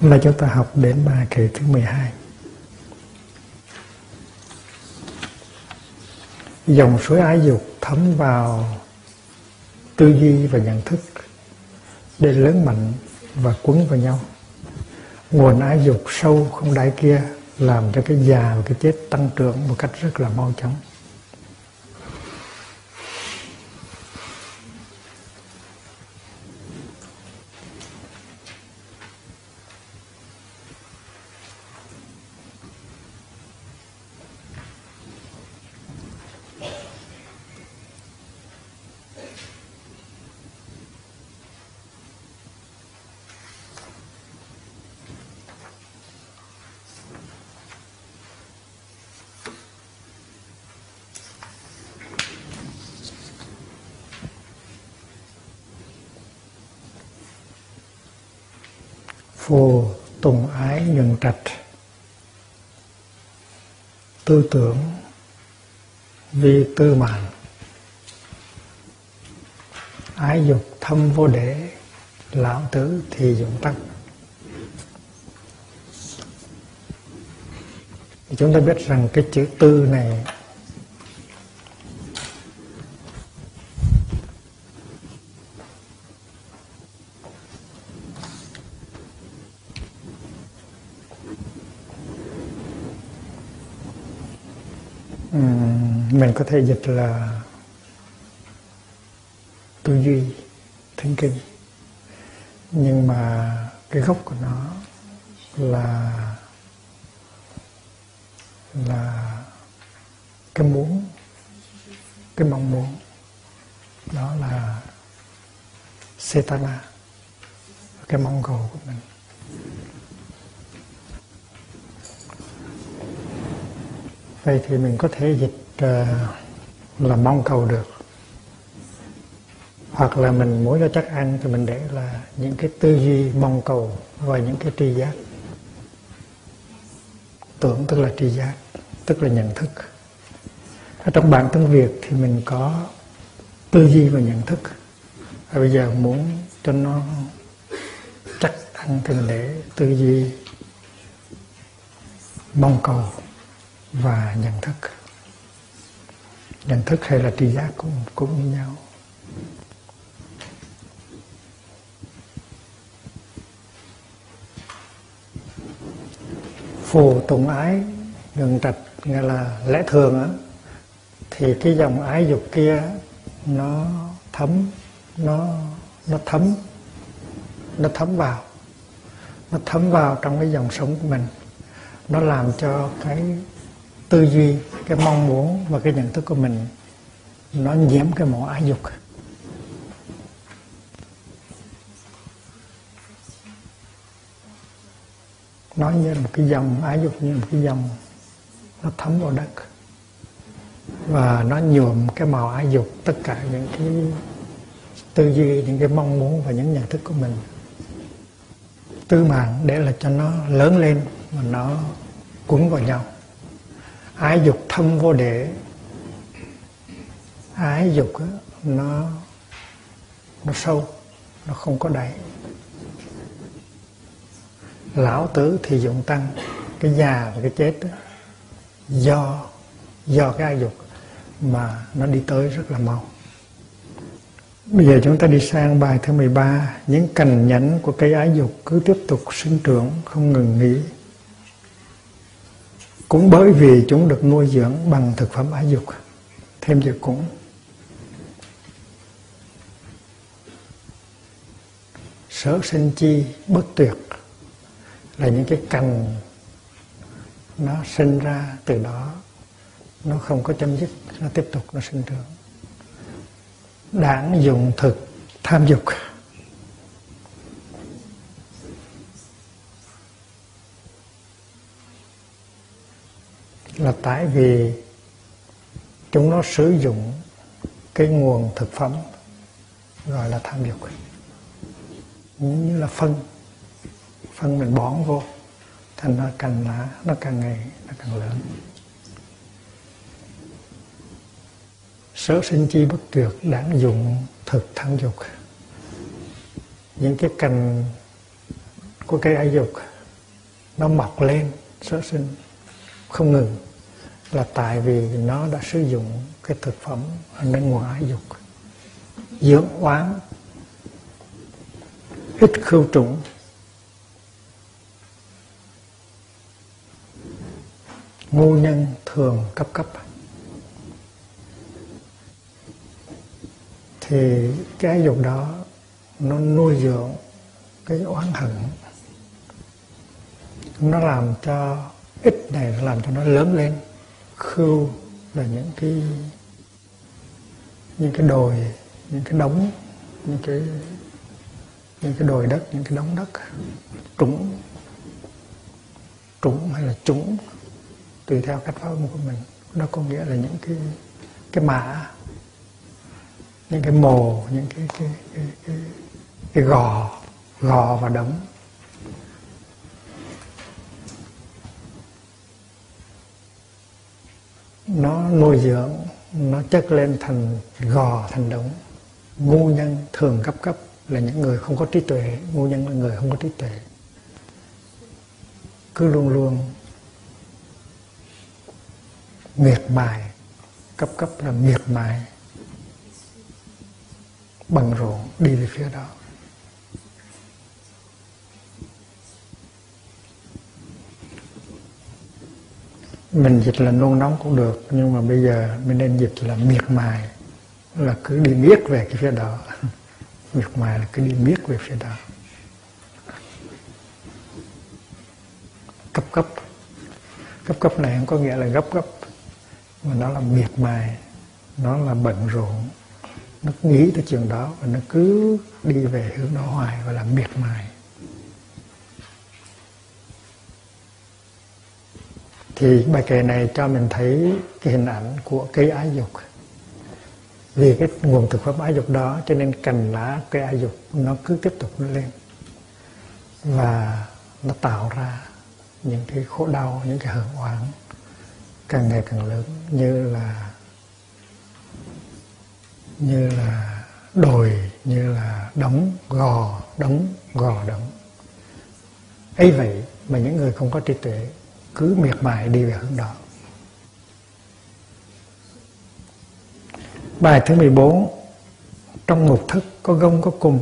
Là chúng ta học đến bài kệ thứ 12. Dòng suối ái dục thấm vào tư duy và nhận thức để lớn mạnh và quấn vào nhau. Nguồn ái dục sâu không đáy kia làm cho cái già và cái chết tăng trưởng một cách rất là mau chóng. Phù tùng ái nhuận trạch, tư tưởng vi tư mạn, ái dục thâm vô để, lão tử thì dụng tắc. Chúng ta biết rằng cái chữ tư này mình có thể dịch là tư duy, thinking, nhưng mà cái gốc của nó là cái muốn, cái mong muốn, đó là cetana, cái mong cầu của mình. Vậy thì mình có thể dịch là mong cầu được, hoặc là mình muốn cho chắc ăn thì mình để là những cái tư duy mong cầu và những cái tri giác. Tưởng tức là tri giác, tức là nhận thức. Ở trong bản tiếng Việt thì mình có tư duy và nhận thức, và bây giờ muốn cho nó chắc ăn thì mình để tư duy mong cầu và nhận thức. Nhận thức hay là tri giác cũng như nhau. Phù tùng ái nhuận trạch nghĩa là lẽ thường á, thì cái dòng ái dục kia nó thấm vào trong cái dòng sống của mình. Nó làm cho cái tư duy, cái mong muốn và cái nhận thức của mình nó nhiễm cái mỏ ái dục. Nó như là một cái dòng, ái dục như là một cái dòng, nó thấm vào đất và nó nhuộm cái màu ái dục tất cả những cái tư duy, những cái mong muốn và những nhận thức của mình. Tư mạng để là cho nó lớn lên mà nó cuốn vào nhau. Ái dục thâm vô để, ái dục đó, nó sâu, nó không có đáy. Lão tử thì dụng tăng, cái già và cái chết đó, do cái ái dục mà nó đi tới rất là mau. Bây giờ chúng ta đi sang bài thứ 13. Những cành nhánh của cây ái dục cứ tiếp tục sinh trưởng, không ngừng nghỉ. Cũng bởi vì chúng được nuôi dưỡng bằng thực phẩm ái dục. Thêm giờ cũng. Sở sinh chi bất tuyệt là những cái cành nó sinh ra từ đó, nó không có chấm dứt, nó tiếp tục nó sinh trưởng. Đảng dụng thực tham dục. Là tại vì chúng nó sử dụng cái nguồn thực phẩm gọi là tham dục, như là phân mình bón vô, thành nó càng lá, nó càng ngày nó càng lớn. Sở sinh chi bất tuyệt, đảng dụng thực tham dục. Những cái cành của cây ái dục nó mọc lên sở sinh không ngừng, là tại vì nó đã sử dụng cái thực phẩm ở bên ngoài ái dục. Dưỡng oán, ít khưu trụng, ngu nhân thường cấp cấp. Thì cái ái dục đó nó nuôi dưỡng cái oán hận, nó làm cho ít này, làm cho nó lớn lên. Khưu là những cái đồi, những cái đống, những cái đồi đất, những cái đống đất. Trũng hay là trũng tùy theo cách phát âm của mình, nó có nghĩa là những cái mạ, những cái mồ, những cái gò và đống. Nó nuôi dưỡng, nó chất lên thành gò, thành đống. Ngu nhân thường cấp cấp là những người không có trí tuệ. Ngu nhân là người không có trí tuệ, cứ luôn luôn miệt mài. Cấp cấp là miệt mài, bận rộn đi về phía đó. Mình dịch là nôn nóng cũng được, nhưng mà bây giờ mình nên dịch là miệt mài, là cứ đi miết về cái phía đó. Miệt mài là cứ đi miết về phía đó. Cấp cấp này không có nghĩa là gấp gấp, mà nó là miệt mài, nó là bận rộn, nó nghĩ tới chuyện đó và nó cứ đi về hướng đó hoài, và là miệt mài. Thì bài kệ này cho mình thấy cái hình ảnh của cây ái dục. Vì cái nguồn thực phẩm ái dục đó cho nên cành lá cây ái dục nó cứ tiếp tục lên, và nó tạo ra những cái khổ đau, những cái hưởng oán càng ngày càng lớn, như là đồi, như là đống gò đống. Ấy vậy mà những người không có trí tuệ cứ miệt mài đi về hướng đó. Bài thứ 14. Trong ngục thất có gông có cùm,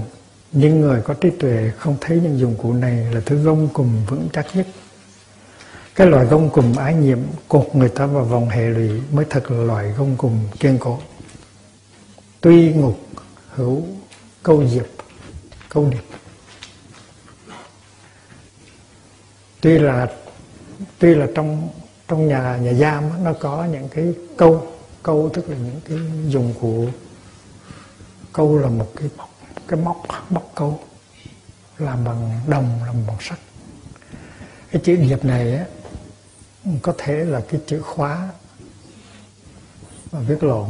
nhưng người có trí tuệ không thấy những dụng cụ này là thứ gông cùm vững chắc nhất. Cái loại gông cùm ái nhiễm cột người ta vào vòng hệ lụy mới thật là loại gông cùm kiên cố. Tuy ngục hữu câu điệp. Tuy là trong nhà giam nó có những cái câu, tức là những cái dụng cụ. Câu là một cái móc câu làm bằng đồng, làm bằng sắt. Cái chữ điệp này á, có thể là cái chữ khóa mà viết lộn.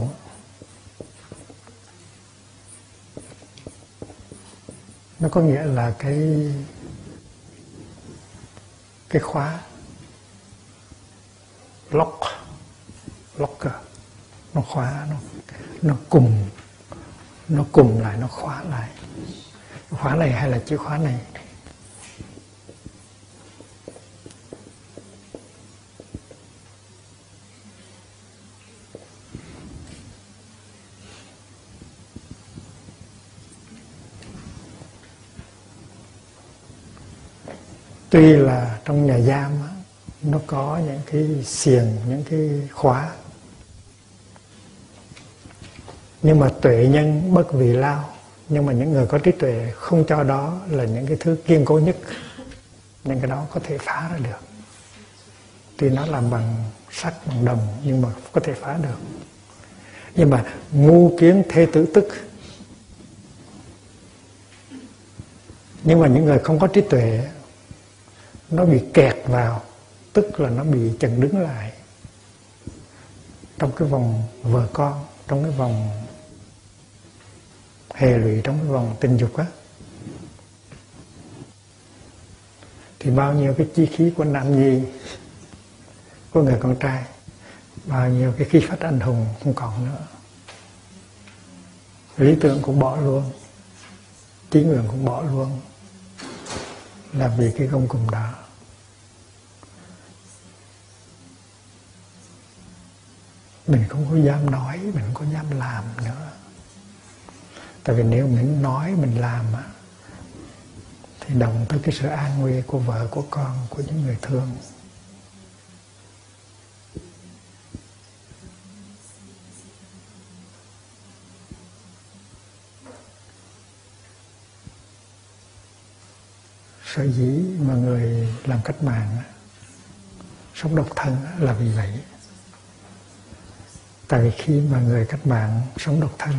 Nó có nghĩa là cái khóa, locker, nó khóa, nó cùng lại, nó khóa lại. Khóa này hay là chìa khóa này? Tuy là trong nhà giam nó có những cái xiềng, những cái khóa, nhưng mà tuệ nhân bất vì lao, nhưng mà những người có trí tuệ không cho đó là những cái thứ kiên cố nhất, những cái đó có thể phá ra được. Tuy nó làm bằng sắt, bằng đồng nhưng mà có thể phá được. Nhưng mà ngu kiến thê tử tức. Nhưng mà những người không có trí tuệ, nó bị kẹt vào, tức là nó bị chằng đứng lại trong cái vòng vợ con, trong cái vòng hệ lụy, trong cái vòng tình dục á. Thì bao nhiêu cái chi khí của nam nhi, của người con trai, bao nhiêu cái khí phách anh hùng không còn nữa. Lý tưởng cũng bỏ luôn, chí nguyện cũng bỏ luôn, là vì cái gông cùm đó. Mình không có dám nói, mình không có dám làm nữa. Tại vì nếu mình nói, mình làm á, thì đồng tới cái sự an nguy của vợ, của con, của những người thương. Sở dĩ mà người làm cách mạng sống độc thân là vì vậy. Tại vì khi mà người cách mạng sống độc thân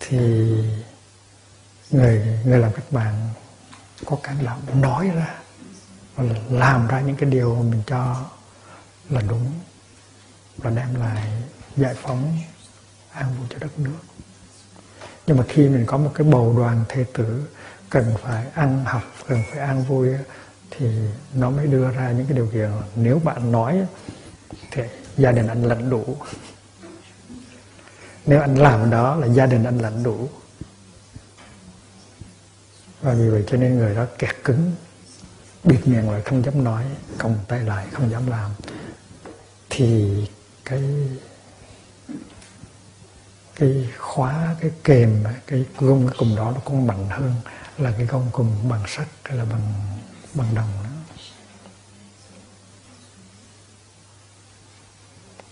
thì người làm cách mạng có cái là nói ra và làm ra những cái điều mà mình cho là đúng, và đem lại giải phóng an vui cho đất nước. Nhưng mà khi mình có một cái bầu đoàn thê tử cần phải ăn học, cần phải an vui, thì nó mới đưa ra những cái điều kiện là nếu bạn nói thì gia đình anh lãnh đủ, nếu anh làm đó là gia đình anh lãnh đủ. Và vì vậy cho nên người đó kẹt cứng, bịt miệng lại, không dám nói, còng tay lại, không dám làm. Thì cái khóa, cái kềm, cái gông cùm đó nó cũng mạnh hơn là cái gông cùm bằng sắt hay là bằng đồng đó.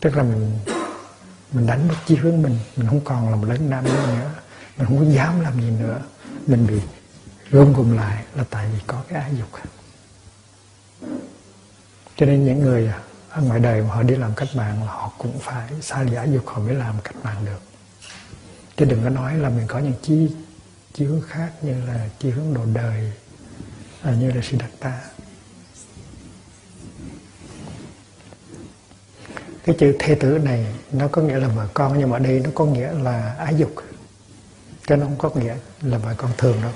Tức là mình đánh mất chí hướng mình không còn là một lớn nam nữa, mình không có dám làm gì nữa, mình bị gom cùng lại là tại vì có cái ái dục. Cho nên những người ở ngoài đời mà họ đi làm cách mạng là họ cũng phải xa lìa ái dục họ mới làm cách mạng được. Chứ đừng có nói là mình có những chí hướng khác như là chí hướng đồ đời, như là Siddhartha. Cái chữ thê tử này nó có nghĩa là vợ con, nhưng mà ở đây nó có nghĩa là ái dục, cho nó không có nghĩa là vợ con thường đâu.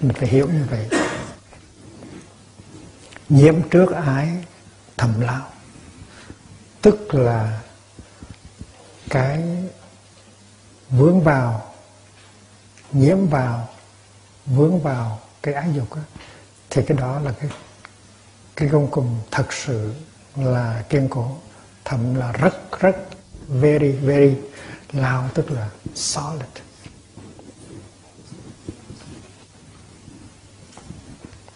Mình phải hiểu như vậy. Nhiễm trước ái thầm lao, tức là cái vướng vào, nhiễm vào, vướng vào cái ái dục đó, thì cái đó là cái gông cùm thật sự là kiên cố, thậm là rất very very lao, tức là solid.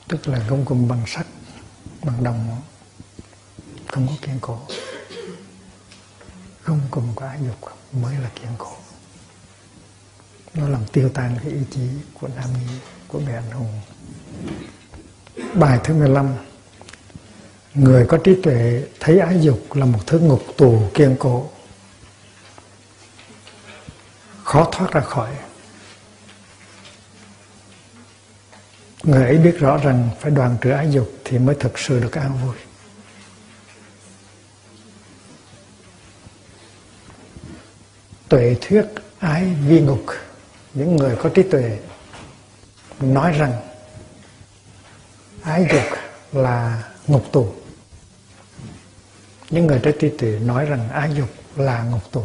Tức là gông cùm bằng sắt, bằng đồng, không có kiên cố. Gông cùm của ái dục mới là kiên cố. Nó làm tiêu tan cái ý chí của nam nhi, của mẹ anh hùng. Bài thứ 15. Người có trí tuệ thấy ái dục là một thứ ngục tù kiên cố, khó thoát ra khỏi. Người ấy biết rõ rằng phải đoạn trừ ái dục thì mới thực sự được an vui. Tuệ thuyết ái vi ngục. Những người có trí tuệ nói rằng ái dục là ngục tù. Những người có trí tuệ nói rằng ái dục là ngục tù.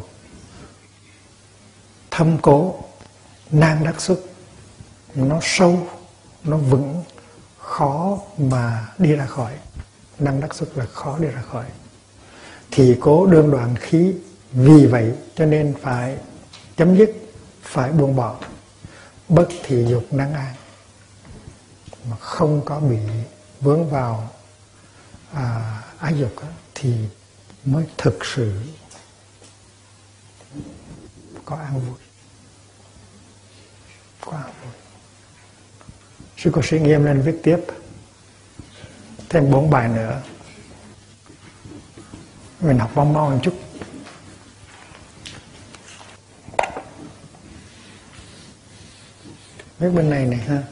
Thâm cố, nan đắc xuất, nó sâu, nó vững, khó mà đi ra khỏi. Năng đắc xuất là khó đi ra khỏi. Thì cố đương đoạn khí, vì vậy cho nên phải chấm dứt, phải buông bỏ. Bất thì dục năng an, mà không có bị vướng vào ái dục đó, thì mới thực sự có an vui. Sư cô sĩ nghiêm lên viết tiếp thêm 4 bài nữa. Mình học mau một chút. Viết bên này này ha.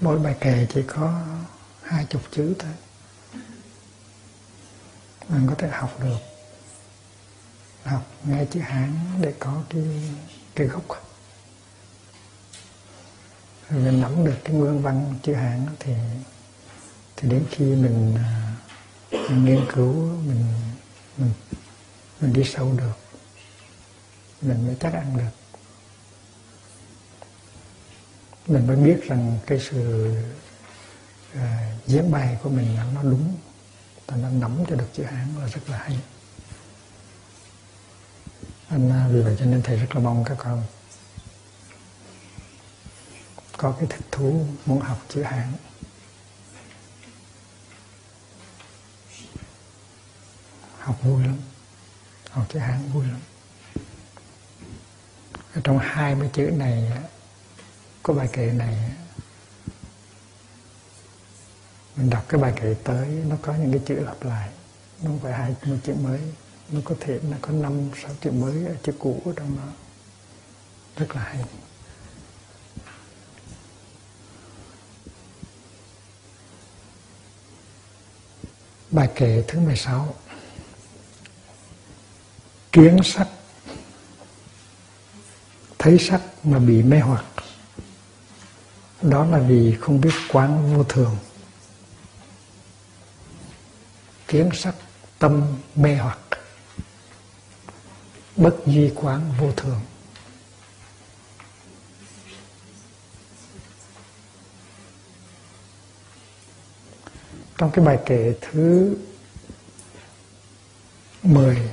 Mỗi bài kệ chỉ có 20 chữ thôi, mình có thể học được, học ngay chữ Hán để có cái gốc. Rồi mình nắm được cái nguyên văn chữ Hán thì đến khi mình nghiên cứu, mình đi sâu được, mình mới chắc ăn được. Mình mới biết rằng cái sự diễn bày của mình là nó đúng, và nó nắm cho được chữ Hán là rất là hay. Anh vì vậy cho nên thầy rất là mong các con có cái thích thú muốn học chữ Hán. Học vui lắm, học chữ Hán vui lắm. Ở trong 20 chữ này, có bài kệ này, mình đọc cái bài kệ tới, nó có những cái chữ lặp lại, nó không phải 20 chữ mới, nó có thể nó có 5-6 chữ mới ở chữ cũ ở trong đó, rất là hay. Bài kệ thứ 16: kiến sắc, thấy sắc mà bị mê hoặc, đó là vì không biết quán vô thường. Kiến sắc tâm mê hoặc, bất duy quán vô thường. Trong cái bài kệ thứ 10,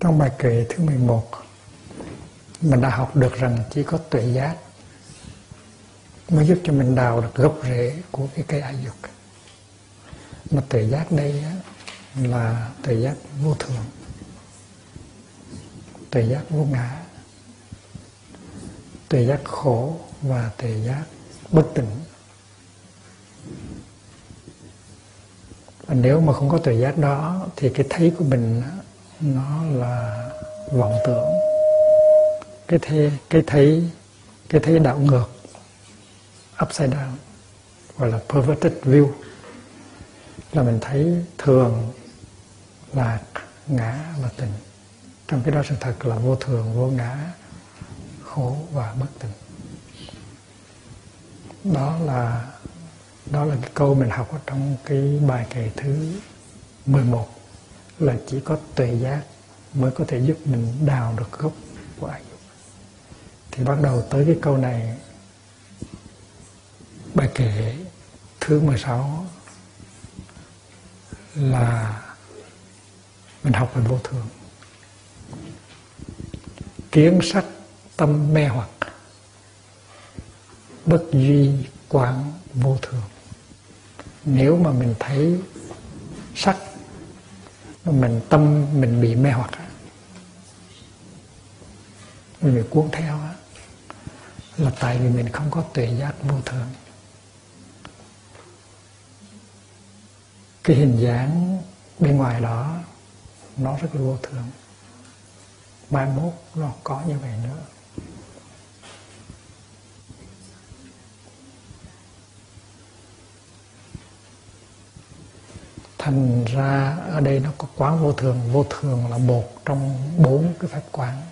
trong bài kệ thứ 11, mình đã học được rằng chỉ có tuệ giác mới giúp cho mình đào được gốc rễ của cái cây ái dục. Mà tuệ giác đây là tuệ giác vô thường, tuệ giác vô ngã, tuệ giác khổ và tuệ giác bất tỉnh. Và nếu mà không có tuệ giác đó thì cái thấy của mình nó là vọng tưởng, cái thấy đảo ngược, upside down, gọi là perverted view, là mình thấy thường, lạc, ngã và tịnh. Trong cái đó sự thật là vô thường, vô ngã, khổ và bất tịnh. Đó là cái câu mình học ở trong cái bài kệ thứ 11. Là chỉ có tuệ giác mới có thể giúp mình đào được gốc của ái dục. Thì bắt đầu tới cái câu này, bài kệ thứ 16 là mình học về vô thường. Kiến sắc tâm mê hoặc, bất duy quán vô thường. Nếu mà mình thấy sắc, mình tâm mình bị mê hoặc, mình bị cuốn theo, là tại vì mình không có tuệ giác vô thường. Cái hình dáng bên ngoài đó nó rất là vô thường, mai mốt nó có như vậy nữa. Thành ra ở đây nó có quán vô thường. Vô thường là một trong 4 cái pháp quán.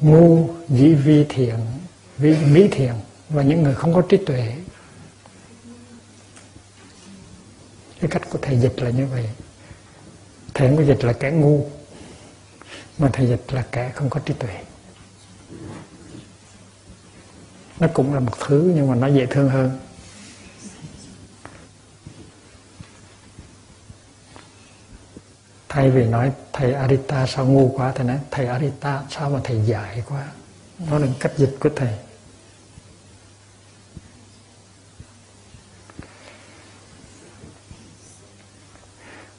Ngu dĩ vi thiện, vi mỹ thiện, và những người không có trí tuệ. Cái cách của thầy dịch là như vậy. Thầy không có dịch là kẻ ngu, mà thầy dịch là kẻ không có trí tuệ. Nó cũng là một thứ nhưng mà nó dễ thương hơn. Thay vì nói thầy Arita sao ngu quá, thầy nói thầy Arita sao mà thầy dại quá. Đó là cách dịch của thầy.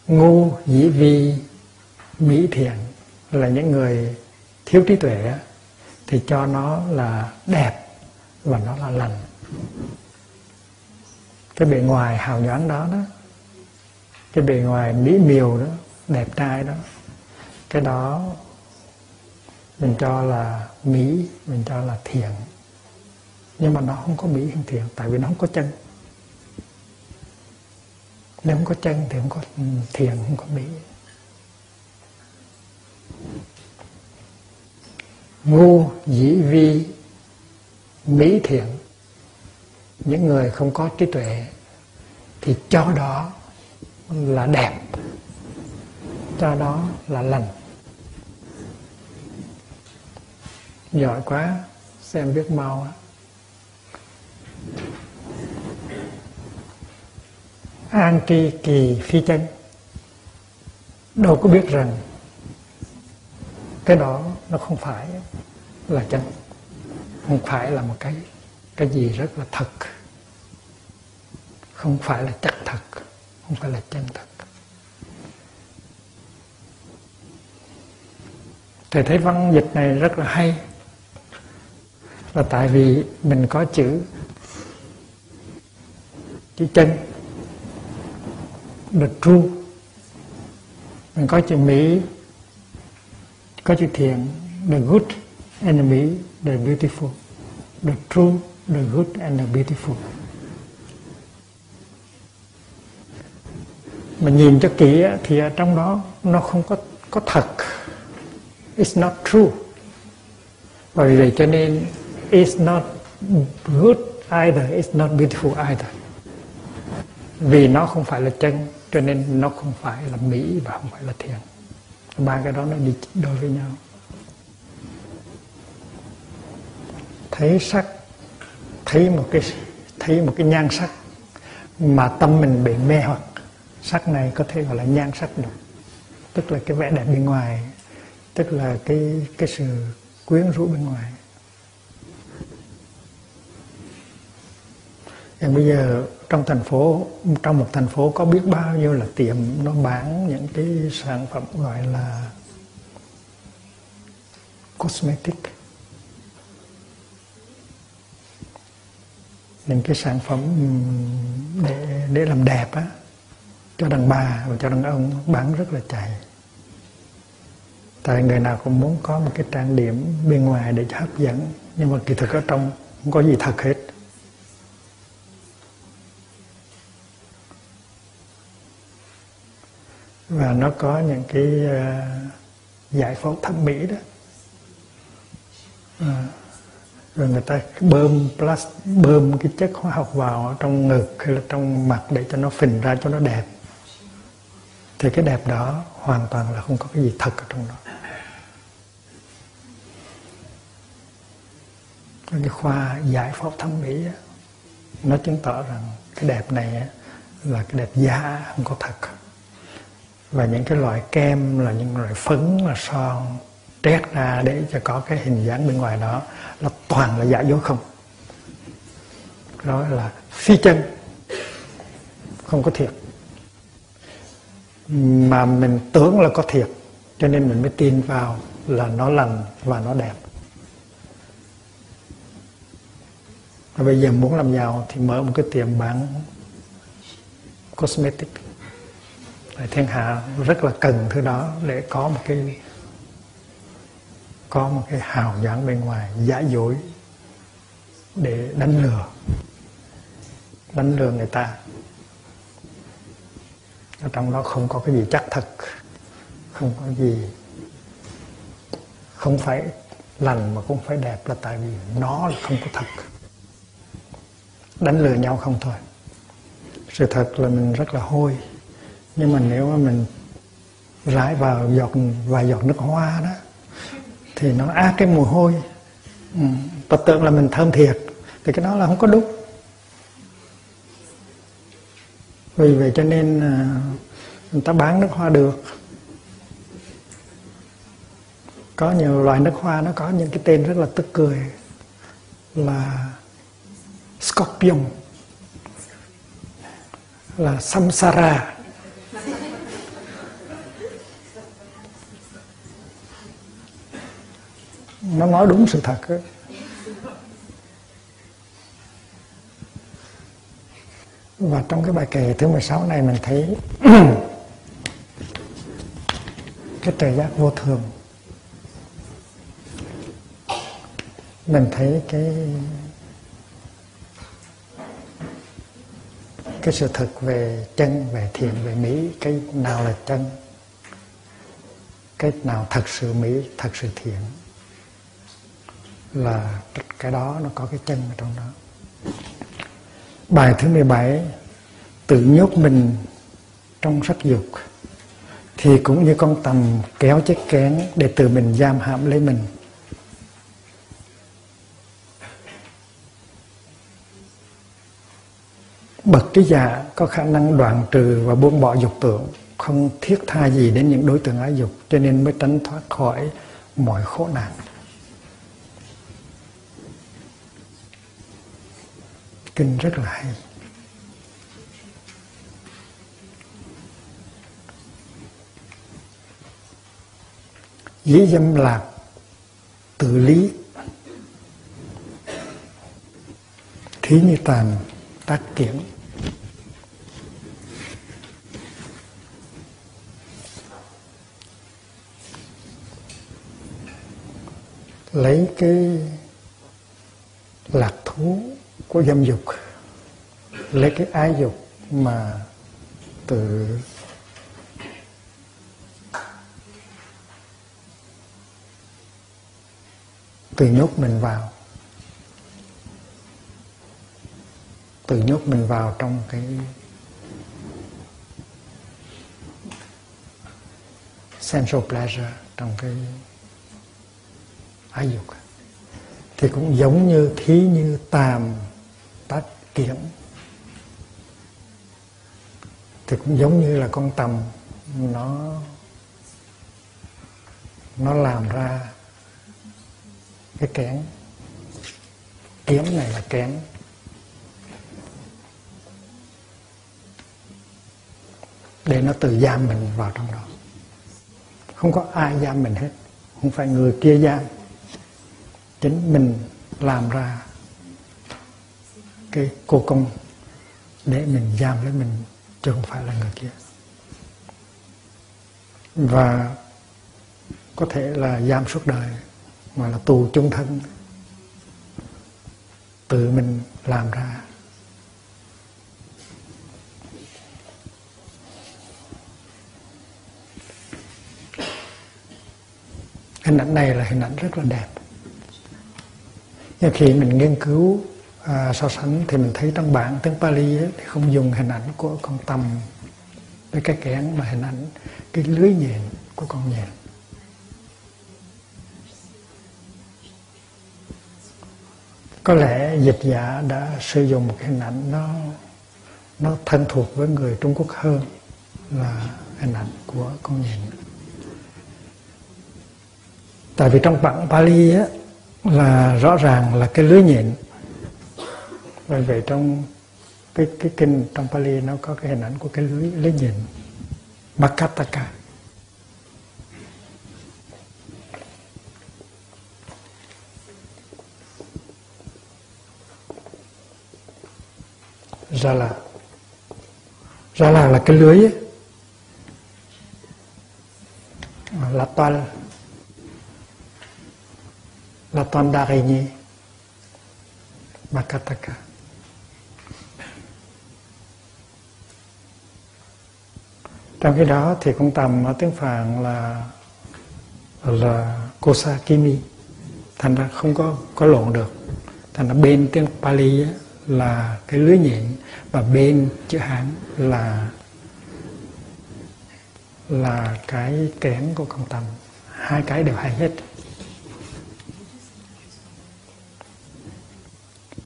Ngu dĩ vi mỹ thiện, là những người thiếu trí tuệ thì cho nó là đẹp và nó là lành. Cái bề ngoài hào nhoáng đó đó, cái bề ngoài mỹ miều đó, đẹp trai đó, cái đó mình cho là mỹ, mình cho là thiện. Nhưng mà nó không có mỹ hay thiện, tại vì nó không có chân. Nếu không có chân thì không có thiện, không có mỹ. Ngu dĩ vi mỹ thiện, những người không có trí tuệ thì cho đó là đẹp, cho đó là lành. Giỏi quá, xem viết mau á. An tri kỳ phi chân, đâu có biết rằng cái đó nó không phải là chân, không phải là một cái gì rất là thật, không phải là chắc thật, không phải là chân thật. Thầy thấy văn dịch này rất là hay, là tại vì mình có chữ chân, the true, mình có chữ mỹ, có chữ thiện, the good and the mỹ, the beautiful, the true, the good and the beautiful. Mình nhìn cho kỹ thì trong đó nó không có thật. It's not true. Bởi vì vậy cho nên it's not good either, it's not beautiful either. Vì nó không phải là chân, cho nên nó không phải là mỹ và không phải là thiện. Ba cái đó nó đi đôi với nhau. Thấy sắc, thấy một cái nhan sắc mà tâm mình bị mê hoặc, sắc này có thể gọi là nhan sắc được. Tức là cái vẻ đẹp bên ngoài, tức là cái sự quyến rũ bên ngoài. Và bây giờ trong một thành phố có biết bao nhiêu là tiệm nó bán những cái sản phẩm gọi là cosmetic, những cái sản phẩm để làm đẹp á, cho đàn bà và cho đàn ông bán rất là chạy. Tại người nào cũng muốn có một cái trang điểm bên ngoài để hấp dẫn, nhưng mà kỳ thực ở trong không có gì thật hết. Và nó có những cái giải phẫu thẩm mỹ đó, rồi người ta bơm cái chất hóa học vào trong ngực hay là trong mặt để cho nó phình ra cho nó đẹp. Thì cái đẹp đó hoàn toàn là không có cái gì thật ở trong đó. Cái khoa giải phẫu thẩm mỹ đó, nó chứng tỏ rằng cái đẹp này là cái đẹp giả, không có thật. Và những cái loại kem, là những loại phấn, là son trét ra để cho có cái hình dáng bên ngoài đó, là toàn là giả dối không. Đó là phi chân, không có thiệt. Mà mình tưởng là có thiệt, cho nên mình mới tin vào là nó lành và nó đẹp. Và bây giờ muốn làm giàu thì mở một cái tiệm bán cosmetic. Thiên hạ rất là cần thứ đó để có một cái hào nhoáng bên ngoài, giả dối để đánh lừa người ta. Ở trong đó không có cái gì chắc thật, không có gì, không phải lành mà cũng phải đẹp, là tại vì nó là không có thật. Đánh lừa nhau không thôi. Sự thật là mình rất là hôi. Nhưng mà nếu mà mình rải vào vài giọt nước hoa đó thì nó át cái mùi hôi. Ta tưởng là mình thơm thiệt, thì cái đó là không có đúng. Vì vậy cho nên người ta bán nước hoa được. Có nhiều loại nước hoa nó có những cái tên rất là tức cười là Scorpion, là Samsara. Nó nói đúng sự thật ấy. Và trong cái bài kệ thứ 16 này mình thấy cái trời giác vô thường, mình thấy cái sự thật về chân, về thiện, về mỹ. Cái nào là chân, cái nào thật sự mỹ, thật sự thiện, là cái đó nó có cái chân ở trong đó. Bài thứ 17: tự nhốt mình trong sắc dục thì cũng như con tầm kéo chiếc kén để tự mình giam hãm lấy mình. Bậc trí giả có khả năng đoạn trừ và buông bỏ dục tưởng, không thiết tha gì đến những đối tượng ái dục, cho nên mới tránh thoát khỏi mọi khổ nạn. Kinh rất là hay. Dĩ dâm lạc tự lý, thí như tàn tác kiển. Lấy cái lạc thú của dâm dục, lấy cái ái dục mà tự nhốt mình vào, tự nhốt mình vào trong cái sensual pleasure, trong cái ái dục, thì cũng giống như thí như tàm tác kiển, thì cũng giống như là con tầm nó làm ra cái kén. Kiếm này là kén. Để nó tự giam mình vào trong đó. Không có ai giam mình hết. Không phải người kia giam. Chính mình làm ra cái cô công để mình giam lấy mình, chứ không phải là người kia. Và có thể là giam suốt đời, mà là tù chung thân, tự mình làm ra. Hình ảnh này là hình ảnh rất là đẹp. Nhưng khi mình nghiên cứu so sánh thì mình thấy trong bản tiếng Pali ấy, thì không dùng hình ảnh của con tầm với cái kén, mà hình ảnh cái lưới nhện của con nhện. Có lẽ dịch giả đã sử dụng một hình ảnh nó thân thuộc với người Trung Quốc hơn là hình ảnh của con nhện. Tại vì trong bản Pali á, là rõ ràng là cái lưới nhện. Bởi vậy trong cái kinh trong Pali nó có cái hình ảnh của cái lưới nhện Makataka. Ra là cái lưới ấy, là toàn d'araignée Makataka. Trong cái đó thì con tầm ở tiếng Phạn là Kosakimi, thành ra không có lộn được. Thành ra bên tiếng Pali ấy, là cái lưới nhện, và bên chữ Hán là cái kén của con tầm. Hai cái đều hay hết.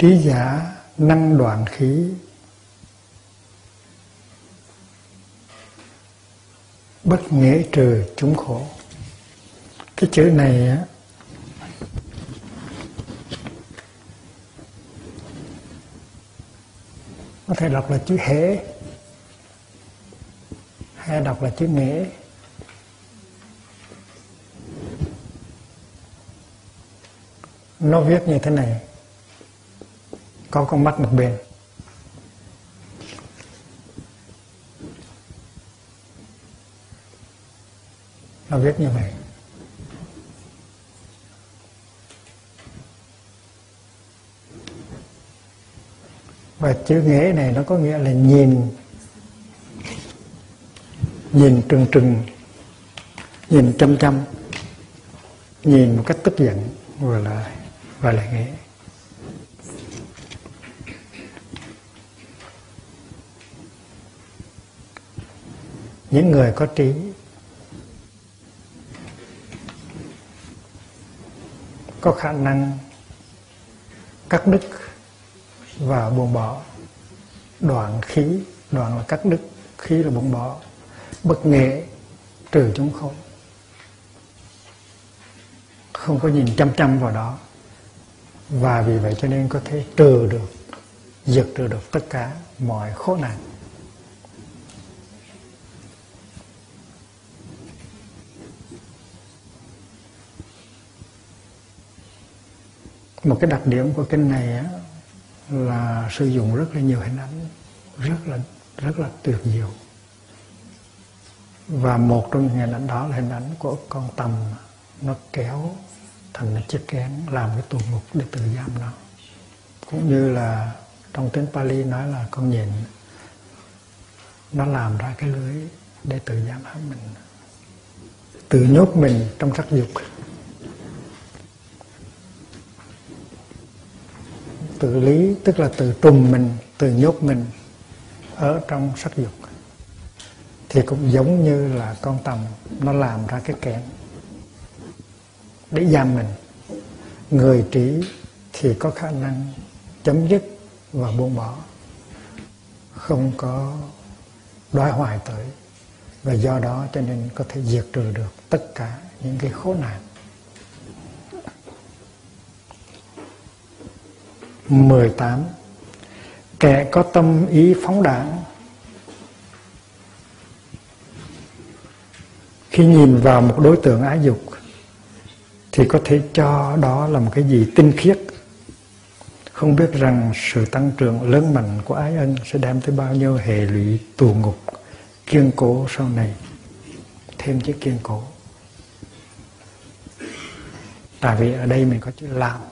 trí giả năng đoạn khí, bất nghĩa trừ chúng khổ. Cái chữ này á, có thể đọc là chữ hễ hay đọc là chữ nghĩa. Nó viết như thế này, có con mắt một bên. Nó viết như vậy. Và chữ nghĩa này nó có nghĩa là nhìn trừng trừng, nhìn chăm chăm, nhìn một cách tức giận, gọi là nghĩa. Những người có trí có khả năng cắt đứt và buông bỏ. Đoạn khí, đoạn là cắt đứt, khí là buông bỏ. Bất nghĩa trừ chúng khổ. Không có nhìn chăm chăm vào đó, và vì vậy cho nên có thể trừ được, diệt trừ được tất cả mọi khổ nạn. Một cái đặc điểm của kinh này á, là sử dụng rất là nhiều hình ảnh, rất là tuyệt diệu. Và một trong những hình ảnh đó là hình ảnh của con tầm, nó kéo thành chiếc kén làm cái tù ngục để tự giam nó. Cũng như là trong tiếng Pali nói là con nhện, nó làm ra cái lưới để tự giam hãm mình, tự nhốt mình trong sắc dục, tự lý, tức là tự trùm mình, tự nhốt mình ở trong sắc dục. Thì cũng giống như là con tầm, nó làm ra cái kén để giam mình. Người trí thì có khả năng chấm dứt và buông bỏ, không có đoái hoài tới, và do đó cho nên có thể diệt trừ được tất cả những cái khổ nạn. 18. Kẻ có tâm ý phóng đãng, khi nhìn vào một đối tượng ái dục thì có thể cho đó là một cái gì tinh khiết, không biết rằng sự tăng trưởng lớn mạnh của ái ân sẽ đem tới bao nhiêu hệ lụy tù ngục kiên cố sau này. Thêm chữ kiên cố, tại vì ở đây mình có chữ lao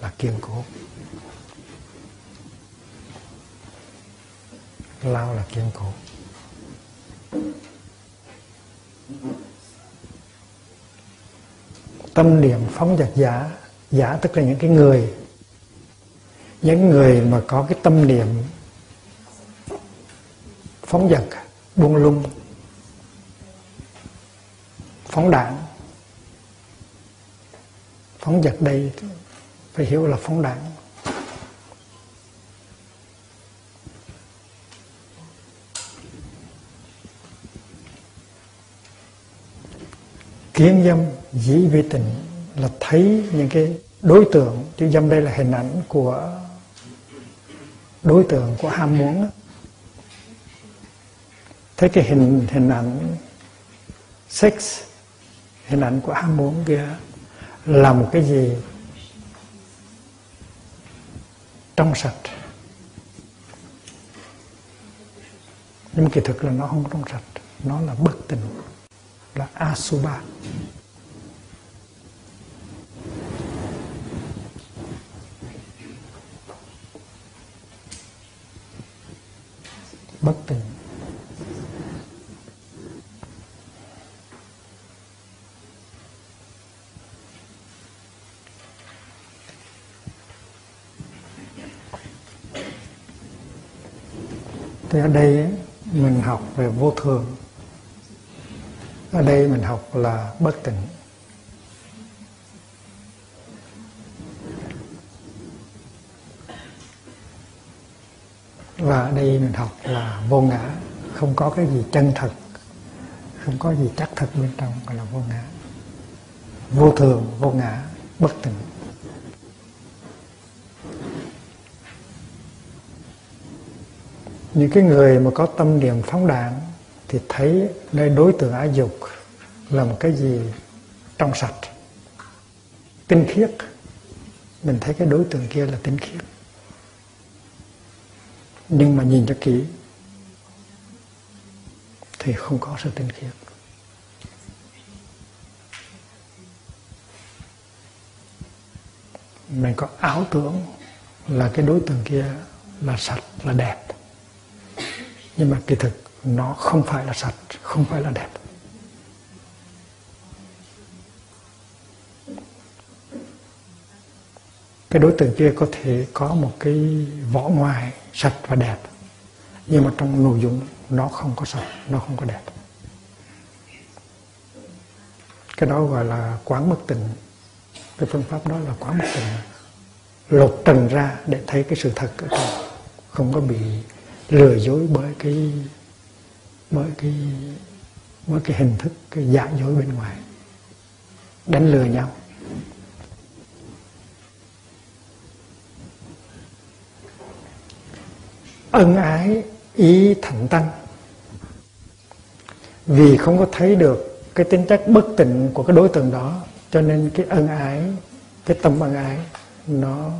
là kiên cố. Lao là kiên cố. Tâm niệm phóng dật giả, giả tức là những người mà có cái tâm niệm phóng dật, buông lung, phóng đãng. Phóng dật đây phải hiểu là phóng đãng. Kiến dâm dĩ vi tình là thấy những cái đối tượng, chứ dâm đây là hình ảnh của đối tượng của ham muốn. Thấy cái hình ảnh sex, hình ảnh của ham muốn kia là một cái gì trong sạch, nhưng mà kỳ thực là nó không trong sạch, nó là bất tình, là asubha. Bất tình. Thì ở đây ấy, mình học về vô thường. Ở đây mình học là bất tịnh. Và ở đây mình học là vô ngã, không có cái gì chân thật, không có gì chắc thật bên trong, gọi là vô ngã. Vô thường, vô ngã, bất tịnh. Những cái người mà có tâm niệm phóng đạn thì thấy đây đối tượng ái dục là một cái gì trong sạch, tinh khiết. Mình thấy cái đối tượng kia là tinh khiết. Nhưng mà nhìn cho kỹ thì không có sự tinh khiết. Mình có ảo tưởng là cái đối tượng kia là sạch, là đẹp. Nhưng mà kỳ thực nó không phải là sạch, không phải là đẹp. Cái đối tượng kia có thể có một cái vỏ ngoài sạch và đẹp, nhưng mà trong nội dung nó không có sạch, nó không có đẹp. Cái đó gọi là quán bất tịnh. Cái phương pháp đó là quán bất tịnh, lột trần ra để thấy cái sự thật ở trong, không có bị lừa dối bởi cái hình thức, cái giả dối bên ngoài, đánh lừa nhau. Ân ái ý thạnh tăng, vì không có thấy được cái tính chất bất tịnh của cái đối tượng đó, cho nên cái ân ái, cái tâm ân ái nó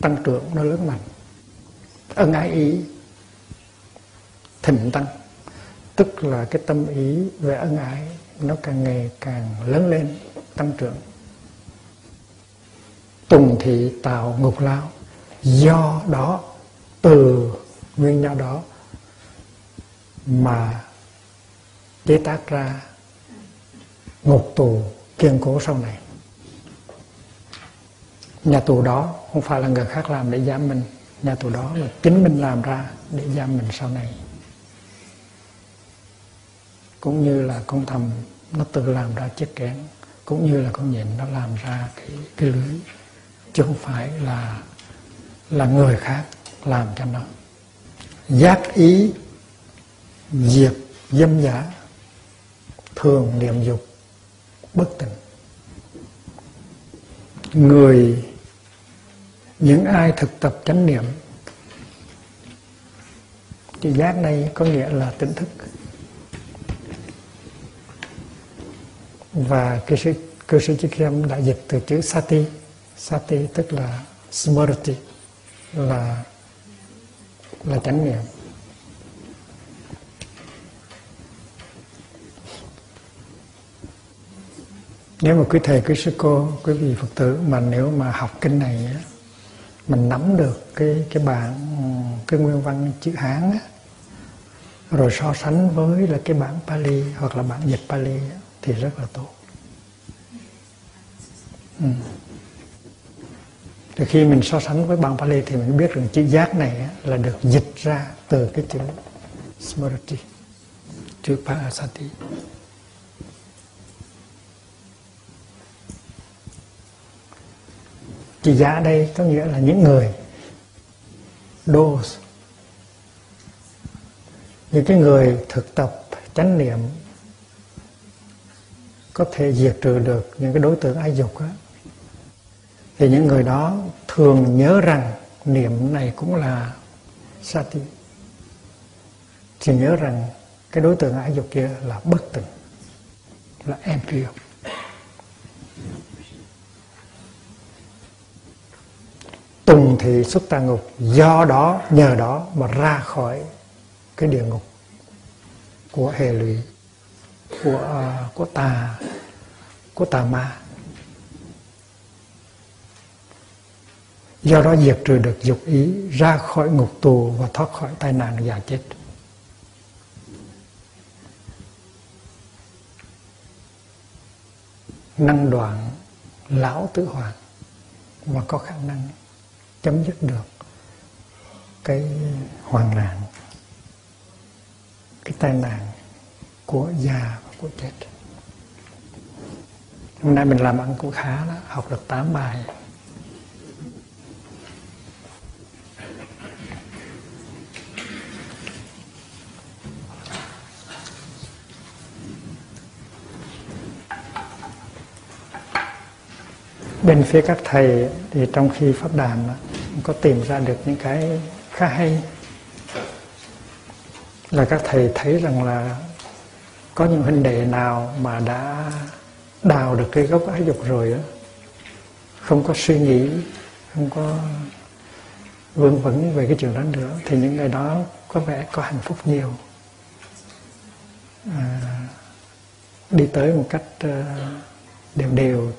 tăng trưởng, nó lớn mạnh. Ân ái ý thịnh tăng, tức là cái tâm ý về ân ái nó càng ngày càng lớn lên, tăng trưởng. Tùng thị tạo ngục lao, do đó, từ nguyên nhân đó mà chế tác ra ngục tù kiên cố sau này. Nhà tù đó không phải là người khác làm để giam mình, nhà tù đó là chính mình làm ra để giam mình sau này. Cũng như là con thầm nó tự làm ra chiếc kén, cũng như là con nhện nó làm ra cái lưới, chứ không phải là người khác làm cho nó. Giác ý diệt dâm giả, thường niệm dục bất tịnh. Những ai thực tập chánh niệm, chữ giác này có nghĩa là tỉnh thức, và cư sĩ Chiết Khêm đã dịch từ chữ sati, sati tức là smriti, là chánh niệm. Nếu mà quý thầy, quý sư cô, quý vị Phật tử mà nếu mà học kinh này á, mình nắm được cái bản, cái nguyên văn chữ Hán á, rồi so sánh với là cái bản Pali hoặc là bản dịch Pali á, thì rất là tốt. Thì khi mình so sánh với bản Pali thì mình biết rằng chữ giác này á, là được dịch ra từ cái chữ Smriti, chữ Parasati. Chữ giá đây có nghĩa là những người, those, những cái người thực tập chánh niệm có thể diệt trừ được những cái đối tượng ái dục á, thì những người đó thường nhớ rằng niệm này cũng là sati, thì nhớ rằng cái đối tượng ái dục kia là bất tịnh, là empty. Tùng thị xuất tà ngục, do đó, nhờ đó mà ra khỏi cái địa ngục của hệ lụy, của tà ma. Do đó diệt trừ được dục ý, ra khỏi ngục tù và thoát khỏi tai nạn già chết. Năng đoạn lão tử hoàng, và có khả năng chấm dứt được cái hoạn nạn, cái tai nạn của già và của chết. Hôm nay mình làm ăn cũng khá đó, học được 8 bài. Bên phía các thầy thì trong khi pháp đàm có tìm ra được những cái khá hay, là các thầy thấy rằng là có những huynh đệ nào mà đã đào được cái gốc ái dục rồi đó, không có suy nghĩ, không có vương vấn về cái chuyện đó nữa, thì những người đó có vẻ có hạnh phúc nhiều, đi tới một cách đều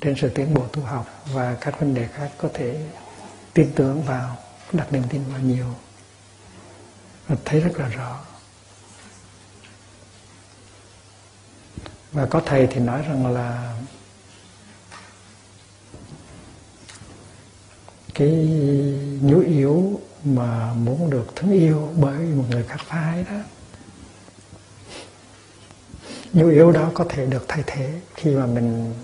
trên sự tiến bộ tu học, và các vấn đề khác có thể tin tưởng vào, đặt niềm tin vào nhiều, và thấy rất là rõ. Và có thầy thì nói rằng là cái nhu yếu mà muốn được thương yêu bởi một người khác phái đó, nhu yếu đó có thể được thay thế khi mà mình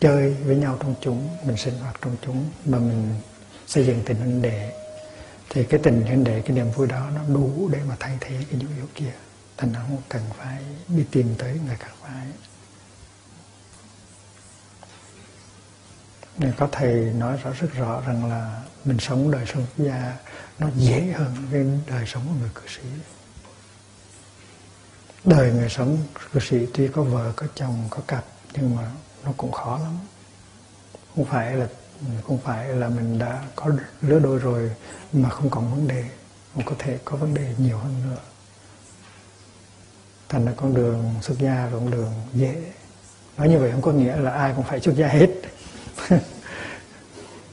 chơi với nhau trong chúng, mình sinh hoạt trong chúng, mà mình xây dựng tình huynh đệ, thì cái tình huynh đệ, cái niềm vui đó nó đủ để mà thay thế cái nhu yếu kia, thành nó không cần phải đi tìm tới người khác phái. Nên có thầy nói rất rõ rằng là mình sống đời sống quốc gia nó dễ hơn cái đời sống của người cư sĩ. Đời người sống cư sĩ tuy có vợ, có chồng, có cặp, nhưng mà nó cũng khó lắm. Không phải là mình đã có lứa đôi rồi mà không còn vấn đề, cũng có thể có vấn đề nhiều hơn nữa. Thành ra con đường xuất gia là con đường dễ. Nói như vậy không có nghĩa là ai cũng phải xuất gia hết.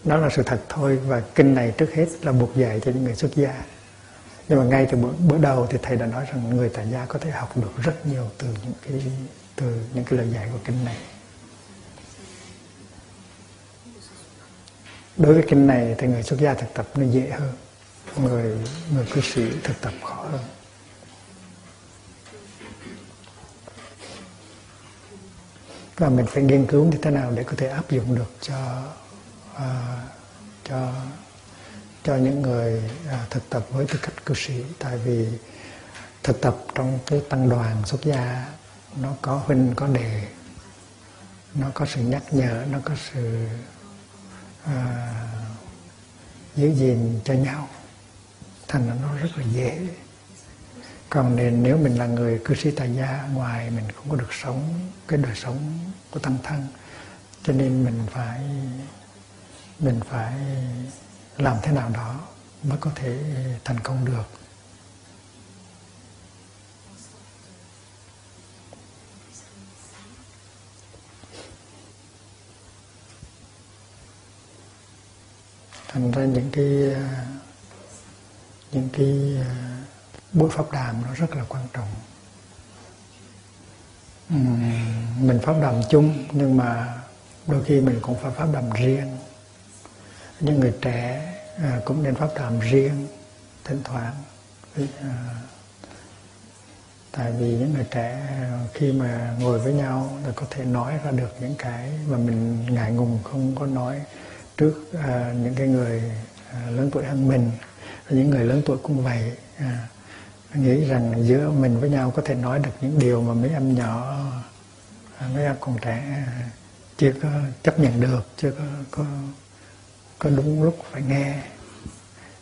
Đó là sự thật thôi, và kinh này trước hết là buộc dạy cho những người xuất gia. Nhưng mà ngay từ bữa đầu thì thầy đã nói rằng người tại gia có thể học được rất nhiều từ những cái lời dạy của kinh này. Đối với kinh này thì người xuất gia thực tập nó dễ hơn, người cư sĩ thực tập khó hơn. Và mình phải nghiên cứu như thế nào để có thể áp dụng được cho những người thực tập với tư cách cư sĩ. Tại vì thực tập trong cái tăng đoàn xuất gia nó có huynh, có đệ, nó có sự nhắc nhở, nó có sự giữ gìn cho nhau, thành ra nó rất là dễ. Còn nên nếu mình là người cư sĩ tại gia, ngoài mình không có được sống cái đời sống của tăng thân, cho nên mình phải làm thế nào đó mới có thể thành công được. Thành ra những cái buổi pháp đàm nó rất là quan trọng. Mình pháp đàm chung, nhưng mà đôi khi mình cũng phải pháp đàm riêng. Những người trẻ cũng nên pháp đàm riêng thỉnh thoảng, tại vì những người trẻ khi mà ngồi với nhau là có thể nói ra được những cái mà mình ngại ngùng không có nói trước những cái người lớn tuổi hơn mình. Những người lớn tuổi cũng vậy, nghĩ rằng giữa mình với nhau có thể nói được những điều mà mấy em còn trẻ chưa có chấp nhận được, chưa có đúng lúc phải nghe.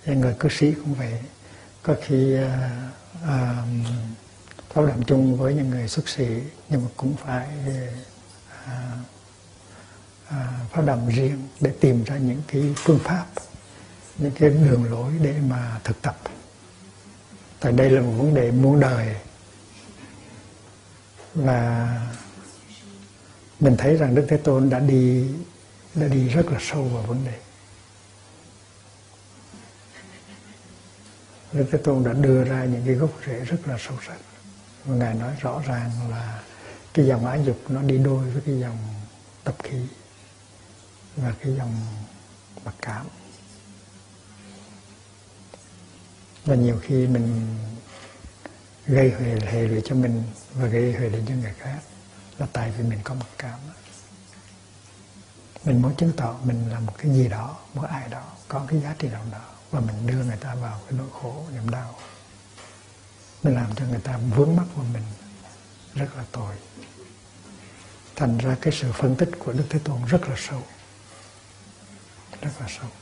Người cư sĩ cũng vậy, có khi thảo luận chung với những người xuất sĩ, nhưng mà cũng phải pháp đàm riêng để tìm ra những cái phương pháp, những cái đường lối để mà thực tập. Tại đây là một vấn đề muôn đời, và mình thấy rằng Đức Thế Tôn đã đi rất là sâu vào vấn đề. Đức Thế Tôn đã đưa ra những cái gốc rễ rất là sâu sắc, và Ngài nói rõ ràng là cái dòng ái dục nó đi đôi với cái dòng tập khí và cái dòng mặc cảm. Và nhiều khi mình gây hệ lụy cho mình và gây hệ lụy cho người khác là tại vì mình có mặc cảm. Mình muốn chứng tỏ mình là một cái gì đó, một ai đó, có cái giá trị nào đó, và mình đưa người ta vào cái nỗi khổ, niềm đau. Mình làm cho người ta vướng mắc vào mình, rất là tội. Thành ra cái sự phân tích của Đức Thế Tôn rất là sâu.